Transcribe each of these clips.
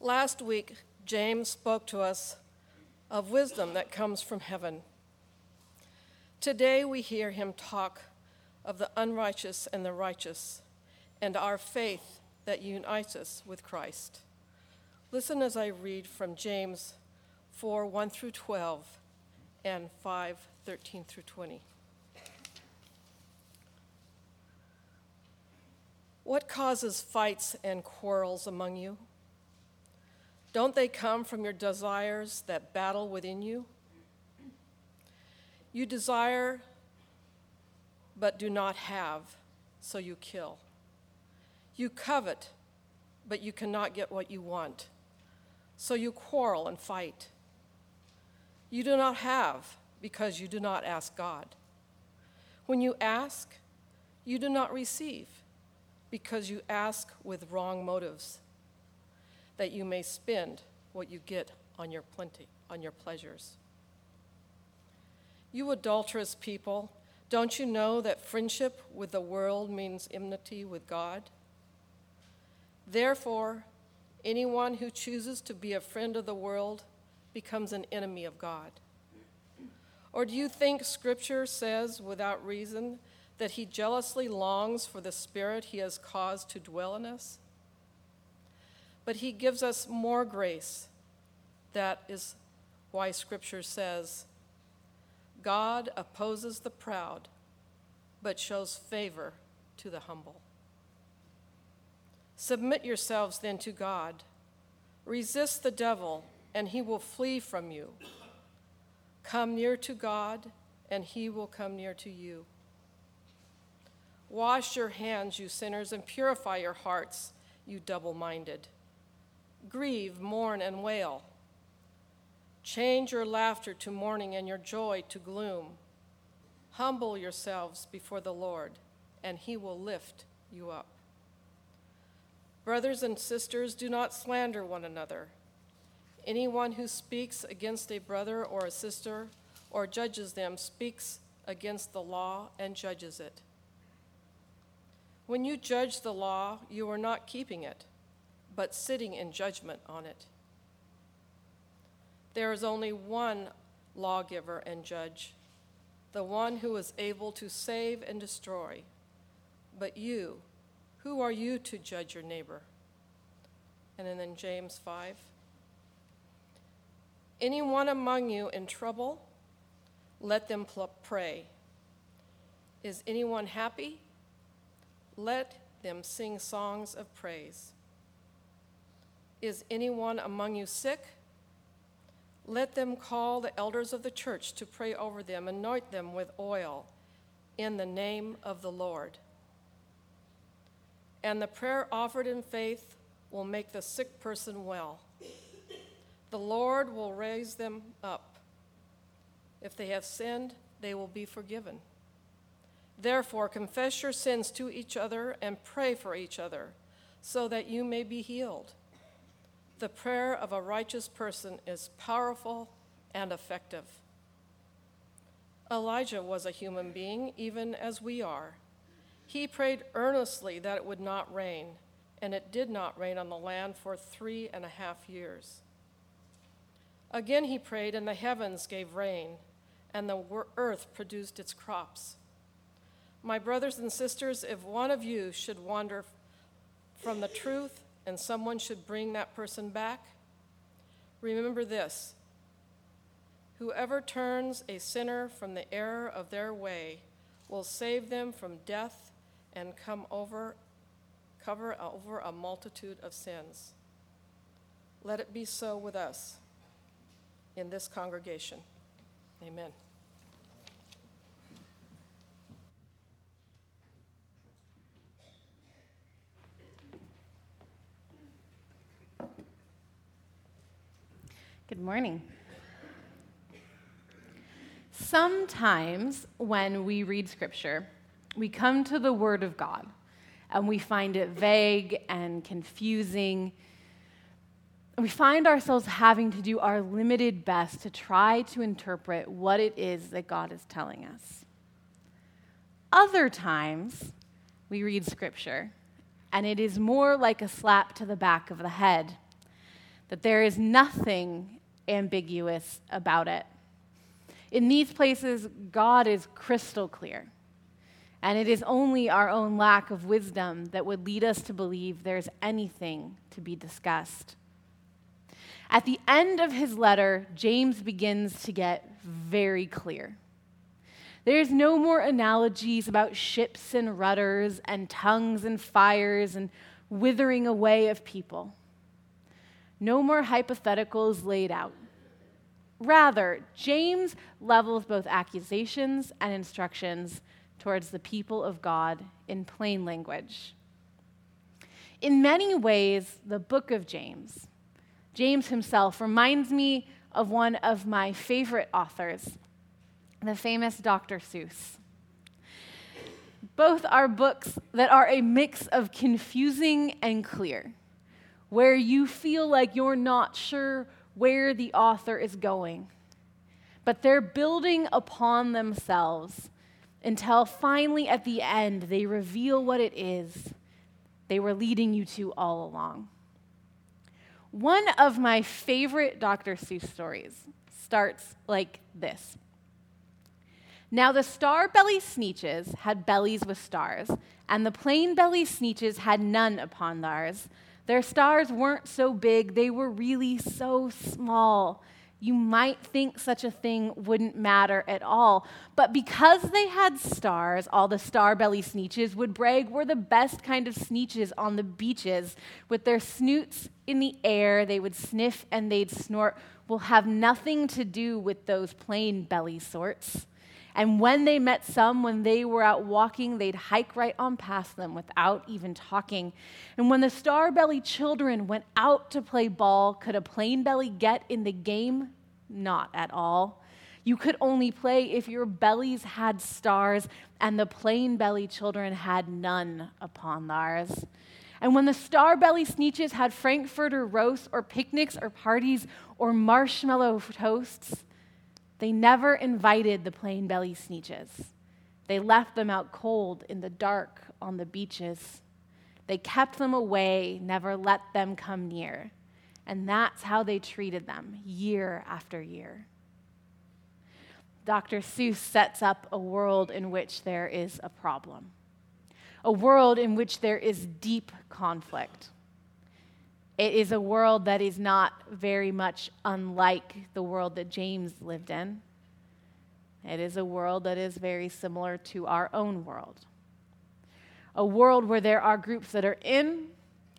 Last week, James spoke to us of wisdom that comes from heaven. Today we hear him talk of the unrighteous and the righteous, and our faith that unites us with Christ. Listen as I read from James 4:1 through 12 and 5:13 through 20. What causes fights and quarrels among you? Don't they come from your desires that battle within you? You desire but do not have, so you kill. You covet, but you cannot get what you want, so you quarrel and fight. You do not have because you do not ask God. When you ask, you do not receive, because you ask with wrong motives, that you may spend what you get on your plenty, on your pleasures. You adulterous people, don't you know that friendship with the world means enmity with God? Therefore, anyone who chooses to be a friend of the world becomes an enemy of God. Or do you think Scripture says without reason that he jealously longs for the Spirit he has caused to dwell in us? But he gives us more grace. That is why Scripture says, God opposes the proud, but shows favor to the humble. Submit yourselves then to God. Resist the devil, and he will flee from you. Come near to God, and he will come near to you. Wash your hands, you sinners, and purify your hearts, you double-minded. Grieve, mourn, and wail. Change your laughter to mourning and your joy to gloom. Humble yourselves before the Lord, and he will lift you up. Brothers and sisters, do not slander one another. Anyone who speaks against a brother or a sister or judges them speaks against the law and judges it. When you judge the law, you are not keeping it, but sitting in judgment on it. There is only one lawgiver and judge, the one who is able to save and destroy. But you, who are you to judge your neighbor? And then James 5. Anyone among you in trouble, let them pray. Is anyone happy? Let them sing songs of praise. Is anyone among you sick? Let them call the elders of the church to pray over them, anoint them with oil in the name of the Lord. And the prayer offered in faith will make the sick person well. The Lord will raise them up. If they have sinned, they will be forgiven. Therefore, confess your sins to each other and pray for each other, so that you may be healed. The prayer of a righteous person is powerful and effective. Elijah was a human being, even as we are. He prayed earnestly that it would not rain, and it did not rain on the land for 3.5 years. Again he prayed, and the heavens gave rain, and the earth produced its crops. My brothers and sisters, if one of you should wander from the truth and someone should bring that person back, remember this: whoever turns a sinner from the error of their way will save them from death and cover over a multitude of sins. Let it be so with us in this congregation. Amen. Good morning. Sometimes when we read Scripture, we come to the Word of God, and we find it vague and confusing. We find ourselves having to do our limited best to try to interpret what it is that God is telling us. Other times, we read Scripture, and it is more like a slap to the back of the head. that there is nothing ambiguous about it. In these places, God is crystal clear, and it is only our own lack of wisdom that would lead us to believe there's anything to be discussed. At the end of his letter, James begins to get very clear. There's no more analogies about ships and rudders and tongues and fires and withering away of people. No more hypotheticals laid out. Rather, James levels both accusations and instructions towards the people of God in plain language. In many ways, the book of James himself reminds me of one of my favorite authors, the famous Dr. Seuss. Both are books that are a mix of confusing and clear, where you feel like you're not sure where the author is going, but they're building upon themselves until finally at the end they reveal what it is they were leading you to all along. One of my favorite Dr. Seuss stories starts like this. Now the star-bellied sneeches had bellies with stars, and the plain-bellied sneeches had none upon theirs. Their stars weren't so big, they were really so small. You might think such a thing wouldn't matter at all, but because they had stars, all the star-bellied sneeches would brag were the best kind of sneeches on the beaches. With their snoots in the air, they would sniff and they'd snort. We'll have nothing to do with those plain belly sorts. And when they met some, when they were out walking, they'd hike right on past them without even talking. And when the star-bellied children went out to play ball, could a plain belly get in the game? Not at all. You could only play if your bellies had stars, and the plain bellied children had none upon theirs. And when the star-bellied sneeches had frankfurter roasts or picnics or parties or marshmallow toasts, they never invited the plain-bellied sneeches. They left them out cold in the dark on the beaches. They kept them away, never let them come near. And that's how they treated them year after year. Dr. Seuss sets up a world in which there is a problem, a world in which there is deep conflict. It is a world that is not very much unlike the world that James lived in. It is a world that is very similar to our own world. A world where there are groups that are in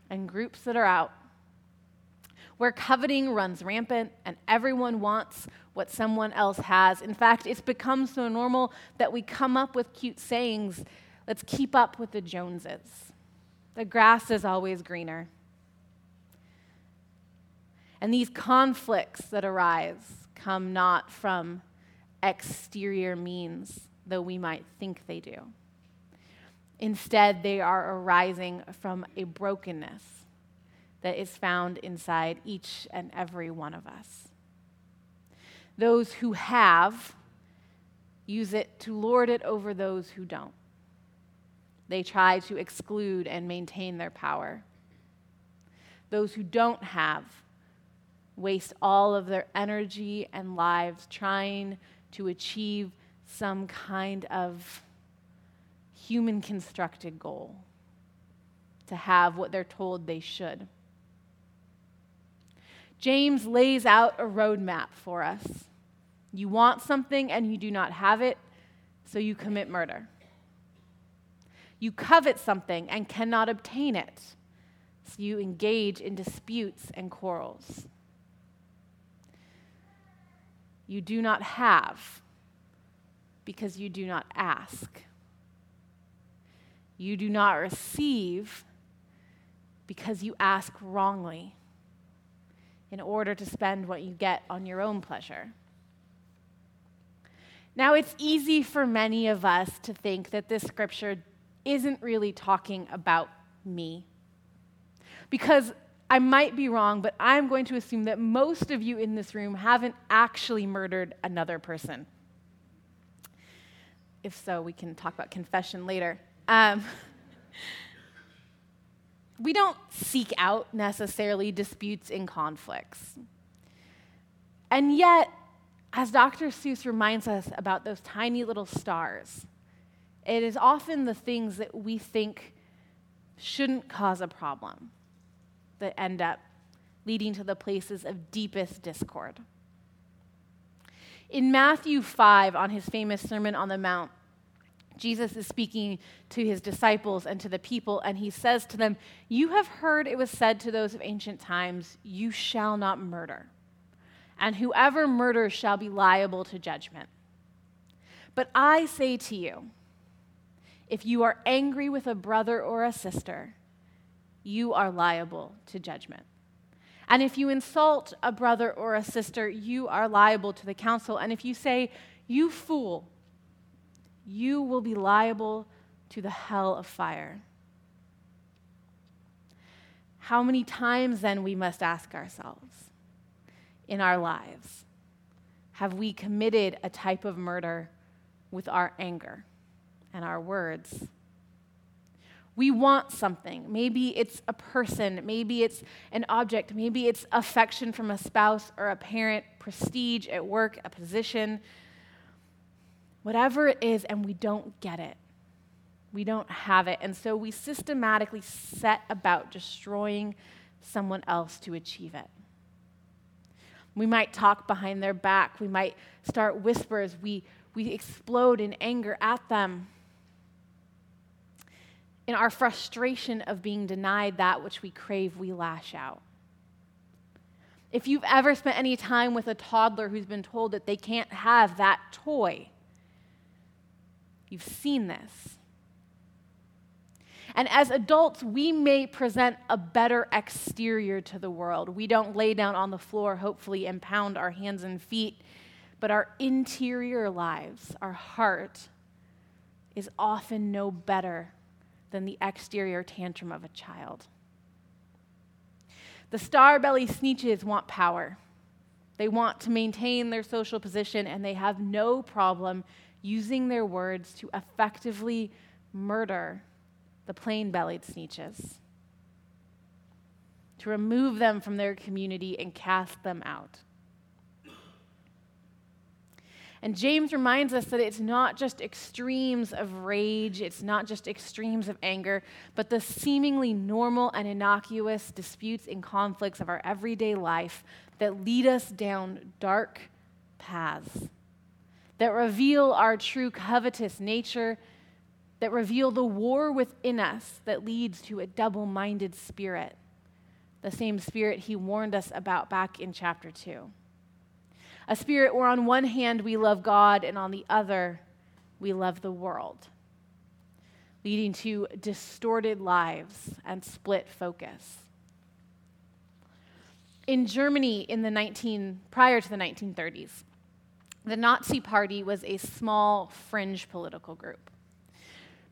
and groups that are out. Where coveting runs rampant and everyone wants what someone else has. In fact, it's become so normal that we come up with cute sayings. Let's keep up with the Joneses. The grass is always greener. And these conflicts that arise come not from exterior means, though we might think they do. Instead, they are arising from a brokenness that is found inside each and every one of us. Those who have use it to lord it over those who don't. They try to exclude and maintain their power. Those who don't have waste all of their energy and lives trying to achieve some kind of human-constructed goal, to have what they're told they should. James lays out a roadmap for us. You want something and you do not have it, so you commit murder. You covet something and cannot obtain it, so you engage in disputes and quarrels. You do not have because you do not ask. You do not receive because you ask wrongly in order to spend what you get on your own pleasure. Now, it's easy for many of us to think that this scripture isn't really talking about me, because I might be wrong, but I'm going to assume that most of you in this room haven't actually murdered another person. If so, we can talk about confession later. we don't seek out necessarily disputes and conflicts. And yet, as Dr. Seuss reminds us about those tiny little stars, it is often the things that we think shouldn't cause a problem that end up leading to the places of deepest discord. In Matthew 5, on his famous Sermon on the Mount, Jesus is speaking to his disciples and to the people, and he says to them, "You have heard it was said to those of ancient times, 'You shall not murder, and whoever murders shall be liable to judgment.' But I say to you, if you are angry with a brother or a sister, you are liable to judgment. And if you insult a brother or a sister, you are liable to the council. And if you say, 'You fool,' you will be liable to the hell of fire." How many times then we must ask ourselves in our lives, have we committed a type of murder with our anger and our words? We want something. Maybe it's a person. Maybe it's an object. Maybe it's affection from a spouse or a parent, prestige at work, a position. Whatever it is, and we don't get it. We don't have it. And so we systematically set about destroying someone else to achieve it. We might talk behind their back. We might start whispers. We explode in anger at them. In our frustration of being denied that which we crave, we lash out. If you've ever spent any time with a toddler who's been told that they can't have that toy, you've seen this. And as adults, we may present a better exterior to the world. We don't lay down on the floor, hopefully, and pound our hands and feet, but our interior lives, our heart, is often no better than the exterior tantrum of a child. The star-bellied sneetches want power. They want to maintain their social position, and they have no problem using their words to effectively murder the plain-bellied sneetches, to remove them from their community and cast them out. And James reminds us that it's not just extremes of rage, it's not just extremes of anger, but the seemingly normal and innocuous disputes and conflicts of our everyday life that lead us down dark paths, that reveal our true covetous nature, that reveal the war within us that leads to a double-minded spirit, the same spirit he warned us about back in chapter 2. A spirit where on one hand we love God and on the other we love the world, leading to distorted lives and split focus. In Germany prior to the 1930s, the Nazi Party was a small fringe political group.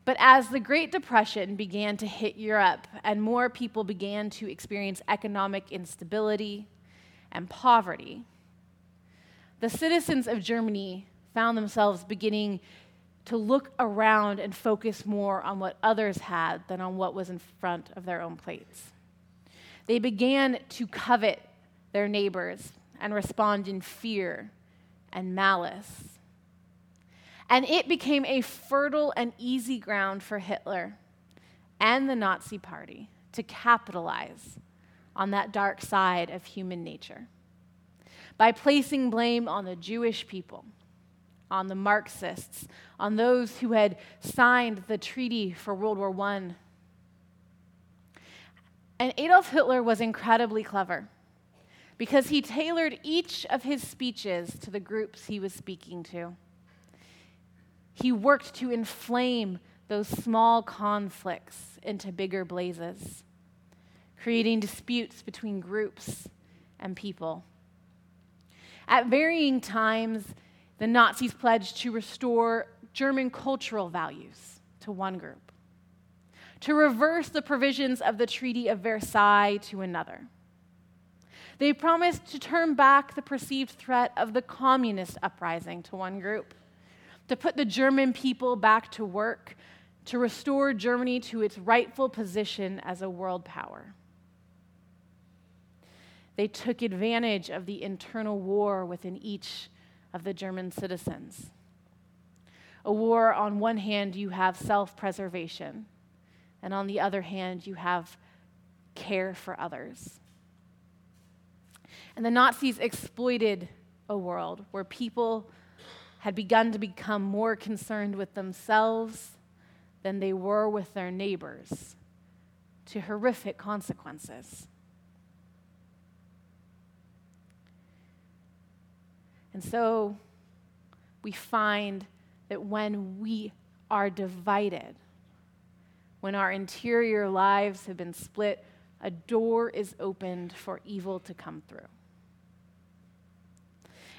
But as the Great Depression began to hit Europe and more people began to experience economic instability and poverty, the citizens of Germany found themselves beginning to look around and focus more on what others had than on what was in front of their own plates. They began to covet their neighbors and respond in fear and malice. And it became a fertile and easy ground for Hitler and the Nazi Party to capitalize on that dark side of human nature, by placing blame on the Jewish people, on the Marxists, on those who had signed the treaty for World War I. And Adolf Hitler was incredibly clever because he tailored each of his speeches to the groups he was speaking to. He worked to inflame those small conflicts into bigger blazes, creating disputes between groups and people. At varying times, the Nazis pledged to restore German cultural values to one group, to reverse the provisions of the Treaty of Versailles to another. They promised to turn back the perceived threat of the communist uprising to one group, to put the German people back to work, to restore Germany to its rightful position as a world power. They took advantage of the internal war within each of the German citizens. A war, on one hand, you have self-preservation, and on the other hand, you have care for others. And the Nazis exploited a world where people had begun to become more concerned with themselves than they were with their neighbors, to horrific consequences. And so we find that when we are divided, when our interior lives have been split, a door is opened for evil to come through.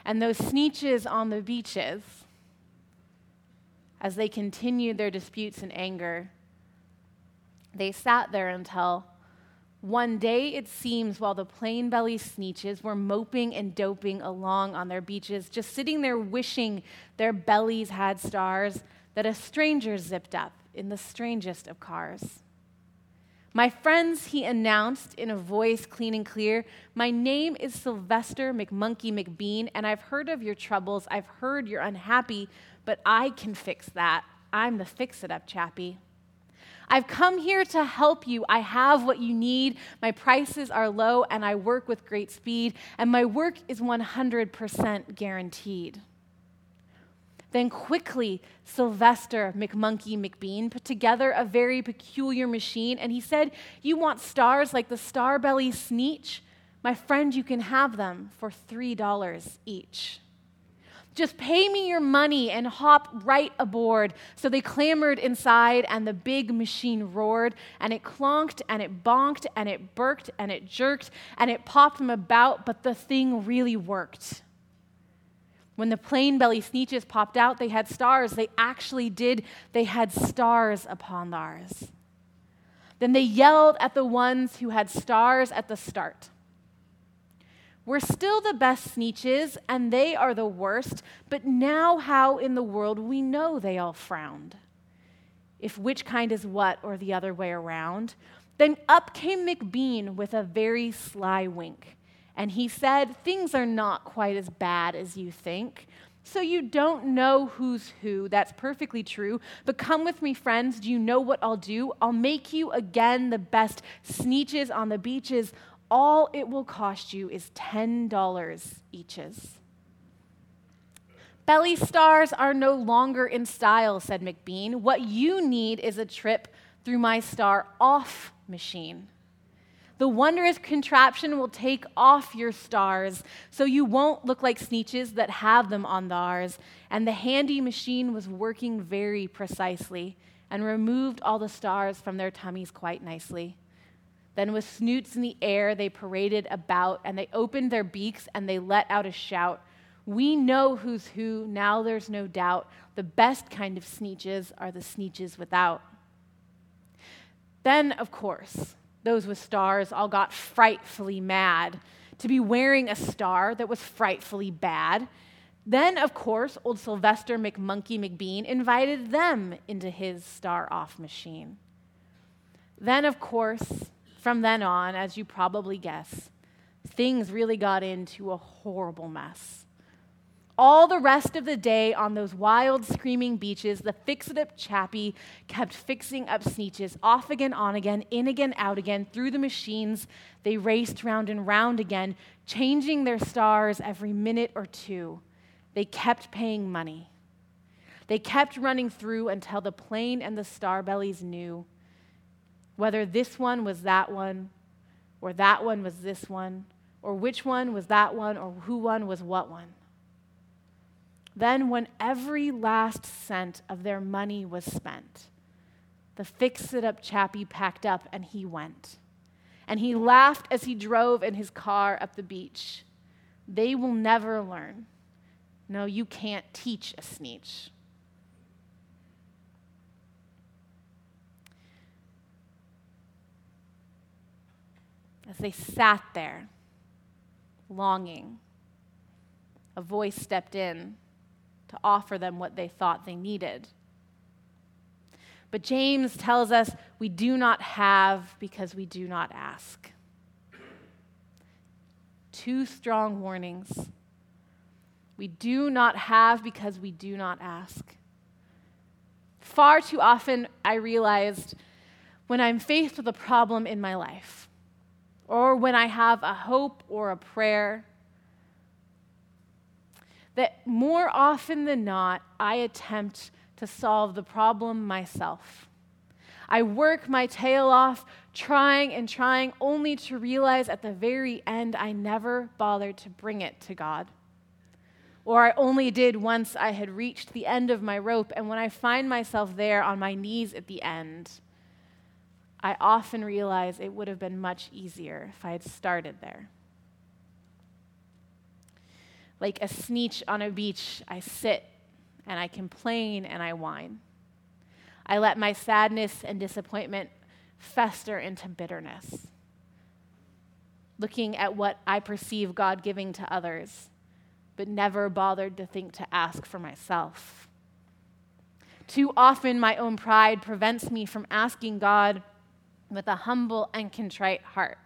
And those sneetches on the beaches, as they continued their disputes in anger, they sat there until one day, it seems, while the plain-bellied sneetches were moping and doping along on their beaches, just sitting there wishing their bellies had stars, that a stranger zipped up in the strangest of cars. "My friends," he announced in a voice clean and clear, "my name is Sylvester McMonkey McBean, and I've heard of your troubles. I've heard you're unhappy, but I can fix that. I'm the fix-it-up chappy. I've come here to help you. I have what you need. My prices are low, and I work with great speed, and my work is 100% guaranteed." Then quickly, Sylvester McMonkey McBean put together a very peculiar machine, and he said, "You want stars like the star-bellied sneetch? My friend, you can have them for $3 each. Just pay me your money and hop right aboard." So they clambered inside, and the big machine roared, and it clonked, and it bonked, and it burked, and it jerked, and it popped them about, but the thing really worked. When the plain-bellied sneetches popped out, they had stars. They actually did. They had stars upon theirs. Then they yelled at the ones who had stars at the start. "We're still the best sneetches, and they are the worst, but now how in the world we know they all frowned? If which kind is what or the other way around." Then up came McBean with a very sly wink, and he said, "Things are not quite as bad as you think. So you don't know who's who, that's perfectly true, but come with me, friends. Do you know what I'll do? I'll make you again the best sneetches on the beaches. All it will cost you is $10 eaches." "Belly stars are no longer in style," said McBean. "What you need is a trip through my star-off machine. The wondrous contraption will take off your stars, so you won't look like sneetches that have them on theirs." And the handy machine was working very precisely and removed all the stars from their tummies quite nicely. Then with snoots in the air, they paraded about, and they opened their beaks, and they let out a shout. "We know who's who, now there's no doubt. The best kind of sneetches are the sneetches without." Then, of course, those with stars all got frightfully mad to be wearing a star that was frightfully bad. Then, of course, old Sylvester McMonkey McBean invited them into his star-off machine. Then, of course, from then on, as you probably guess, things really got into a horrible mess. All the rest of the day on those wild, screaming beaches, the fix-it-up chappy kept fixing up sneetches, off again, on again, in again, out again, through the machines. They raced round and round again, changing their stars every minute or two. They kept paying money. They kept running through until the plain and the star-bellies knew whether this one was that one, or that one was this one, or which one was that one, or who one was what one. Then when every last cent of their money was spent, the fix-it-up chappy packed up and he went. And he laughed as he drove in his car up the beach. "They will never learn. No, you can't teach a sneetch." As they sat there, longing, a voice stepped in to offer them what they thought they needed. But James tells us we do not have because we do not ask. Two strong warnings. We do not have because we do not ask. Far too often, I realized when I'm faced with a problem in my life, or when I have a hope or a prayer, that more often than not, I attempt to solve the problem myself. I work my tail off, trying, only to realize at the very end I never bothered to bring it to God. Or I only did once I had reached the end of my rope, and when I find myself there on my knees at the end, I often realize it would have been much easier if I had started there. Like a sneech on a beach, I sit and I complain and I whine. I let my sadness and disappointment fester into bitterness, looking at what I perceive God giving to others, but never bothered to think to ask for myself. Too often, my own pride prevents me from asking God with a humble and contrite heart.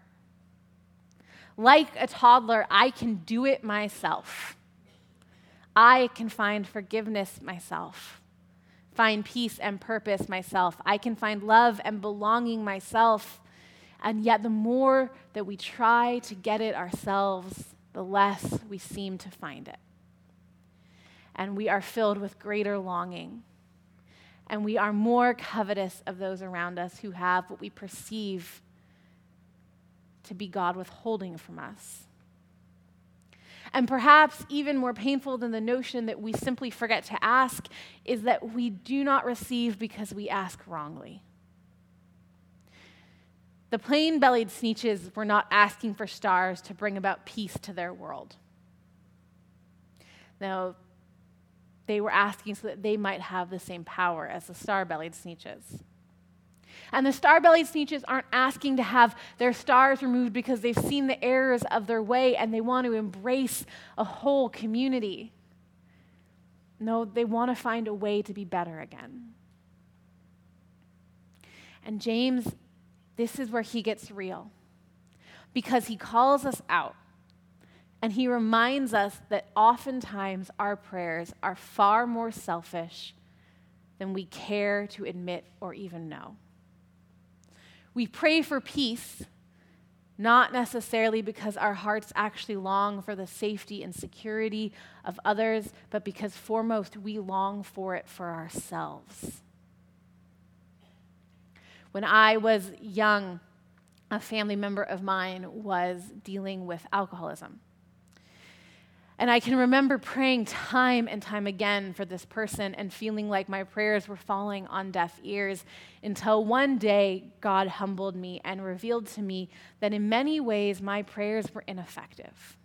Like a toddler, I can do it myself. I can find forgiveness myself, find peace and purpose myself. I can find love and belonging myself. And yet the more that we try to get it ourselves, the less we seem to find it. And we are filled with greater longing. And we are more covetous of those around us who have what we perceive to be God withholding from us. And perhaps even more painful than the notion that we simply forget to ask is that we do not receive because we ask wrongly. The plain-bellied sneeches were not asking for stars to bring about peace to their world. No, they were asking so that they might have the same power as the star-bellied sneeches. And the star-bellied sneeches aren't asking to have their stars removed because they've seen the errors of their way and they want to embrace a whole community. No, they want to find a way to be better again. And James, this is where he gets real, because he calls us out and he reminds us that oftentimes our prayers are far more selfish than we care to admit or even know. We pray for peace, not necessarily because our hearts actually long for the safety and security of others, but because foremost we long for it for ourselves. When I was young, a family member of mine was dealing with alcoholism. And I can remember praying time and time again for this person and feeling like my prayers were falling on deaf ears until one day God humbled me and revealed to me that in many ways my prayers were ineffective.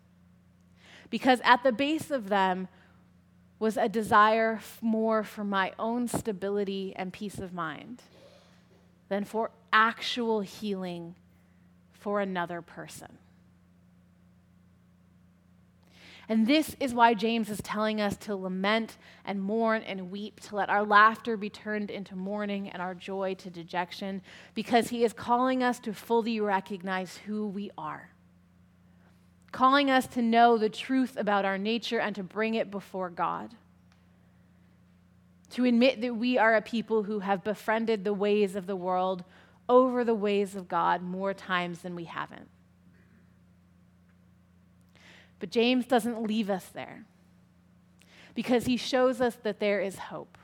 Because at the base of them was a desire more for my own stability and peace of mind than for actual healing for another person. And this is why James is telling us to lament and mourn and weep, to let our laughter be turned into mourning and our joy to dejection, because he is calling us to fully recognize who we are, calling us to know the truth about our nature and to bring it before God, to admit that we are a people who have befriended the ways of the world over the ways of God more times than we haven't. But James doesn't leave us there, because he shows us that there is hope.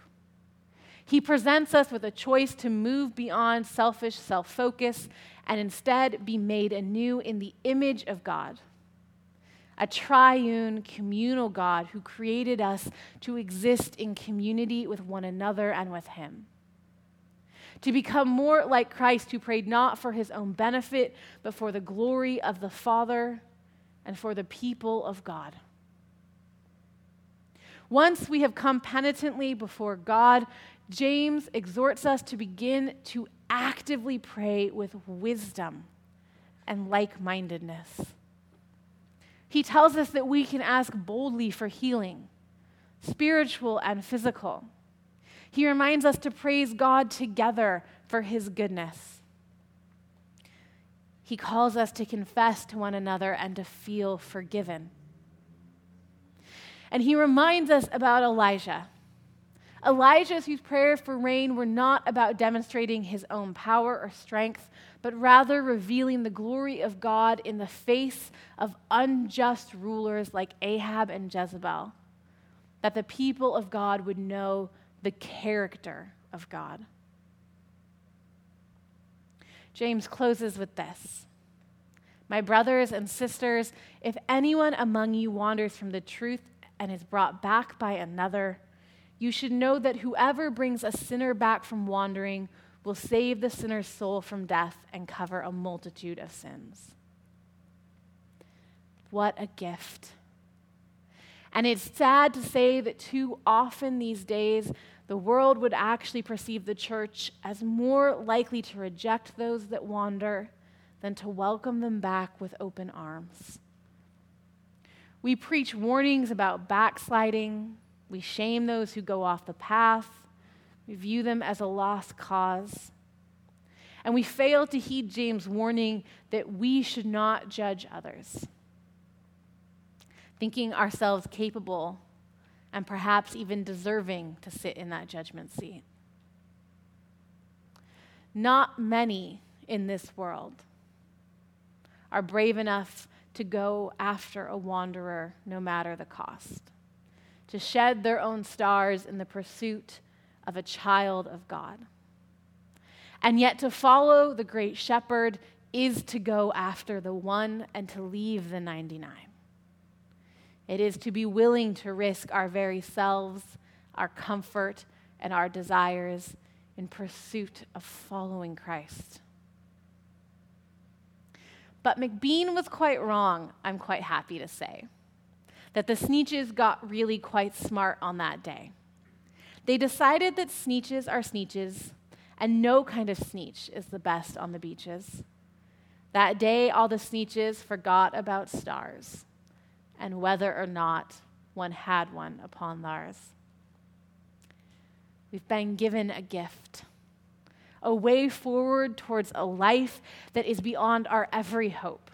He presents us with a choice to move beyond selfish self-focus and instead be made anew in the image of God, a triune, communal God who created us to exist in community with one another and with him, to become more like Christ, who prayed not for his own benefit, but for the glory of the Father and for the people of God. Once we have come penitently before God, James exhorts us to begin to actively pray with wisdom and like-mindedness. He tells us that we can ask boldly for healing, spiritual and physical. He reminds us to praise God together for his goodness. He calls us to confess to one another and to feel forgiven. And he reminds us about Elijah. Elijah, whose prayers for rain were not about demonstrating his own power or strength, but rather revealing the glory of God in the face of unjust rulers like Ahab and Jezebel, that the people of God would know the character of God. James closes with this. My brothers and sisters, if anyone among you wanders from the truth and is brought back by another, you should know that whoever brings a sinner back from wandering will save the sinner's soul from death and cover a multitude of sins. What a gift. And it's sad to say that too often these days, the world would actually perceive the church as more likely to reject those that wander than to welcome them back with open arms. We preach warnings about backsliding. We shame those who go off the path. We view them as a lost cause. And we fail to heed James' warning that we should not judge others, thinking ourselves capable and perhaps even deserving to sit in that judgment seat. Not many in this world are brave enough to go after a wanderer, no matter the cost, to shed their own stars in the pursuit of a child of God. And yet to follow the great shepherd is to go after the one and to leave the 99. It is to be willing to risk our very selves, our comfort, and our desires in pursuit of following Christ. But McBean was quite wrong, I'm quite happy to say, that the sneeches got really quite smart on that day. They decided that sneeches are sneeches, and no kind of sneech is the best on the beaches. That day, all the sneeches forgot about stars, and whether or not one had one upon theirs. We've been given a gift, a way forward towards a life that is beyond our every hope.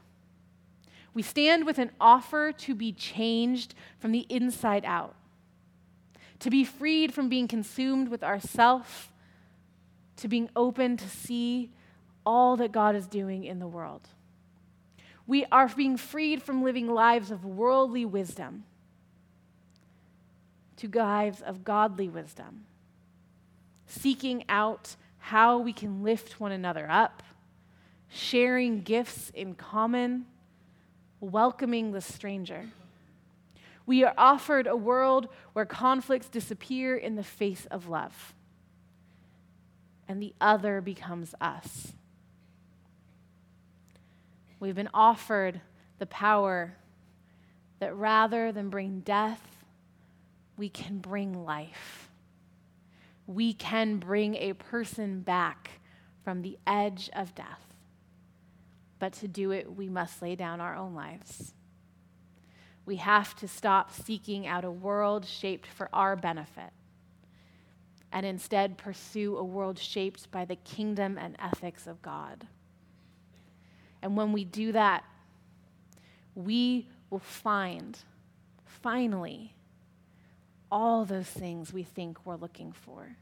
We stand with an offer to be changed from the inside out, to be freed from being consumed with ourself, to being open to see all that God is doing in the world. We are being freed from living lives of worldly wisdom to lives of godly wisdom, seeking out how we can lift one another up, sharing gifts in common, welcoming the stranger. We are offered a world where conflicts disappear in the face of love, and the other becomes us. We've been offered the power that rather than bring death, we can bring life. We can bring a person back from the edge of death. But to do it, we must lay down our own lives. We have to stop seeking out a world shaped for our benefit and instead pursue a world shaped by the kingdom and ethics of God. And when we do that, we will find, finally, all those things we think we're looking for.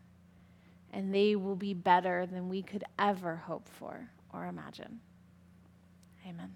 And they will be better than we could ever hope for or imagine. Amen.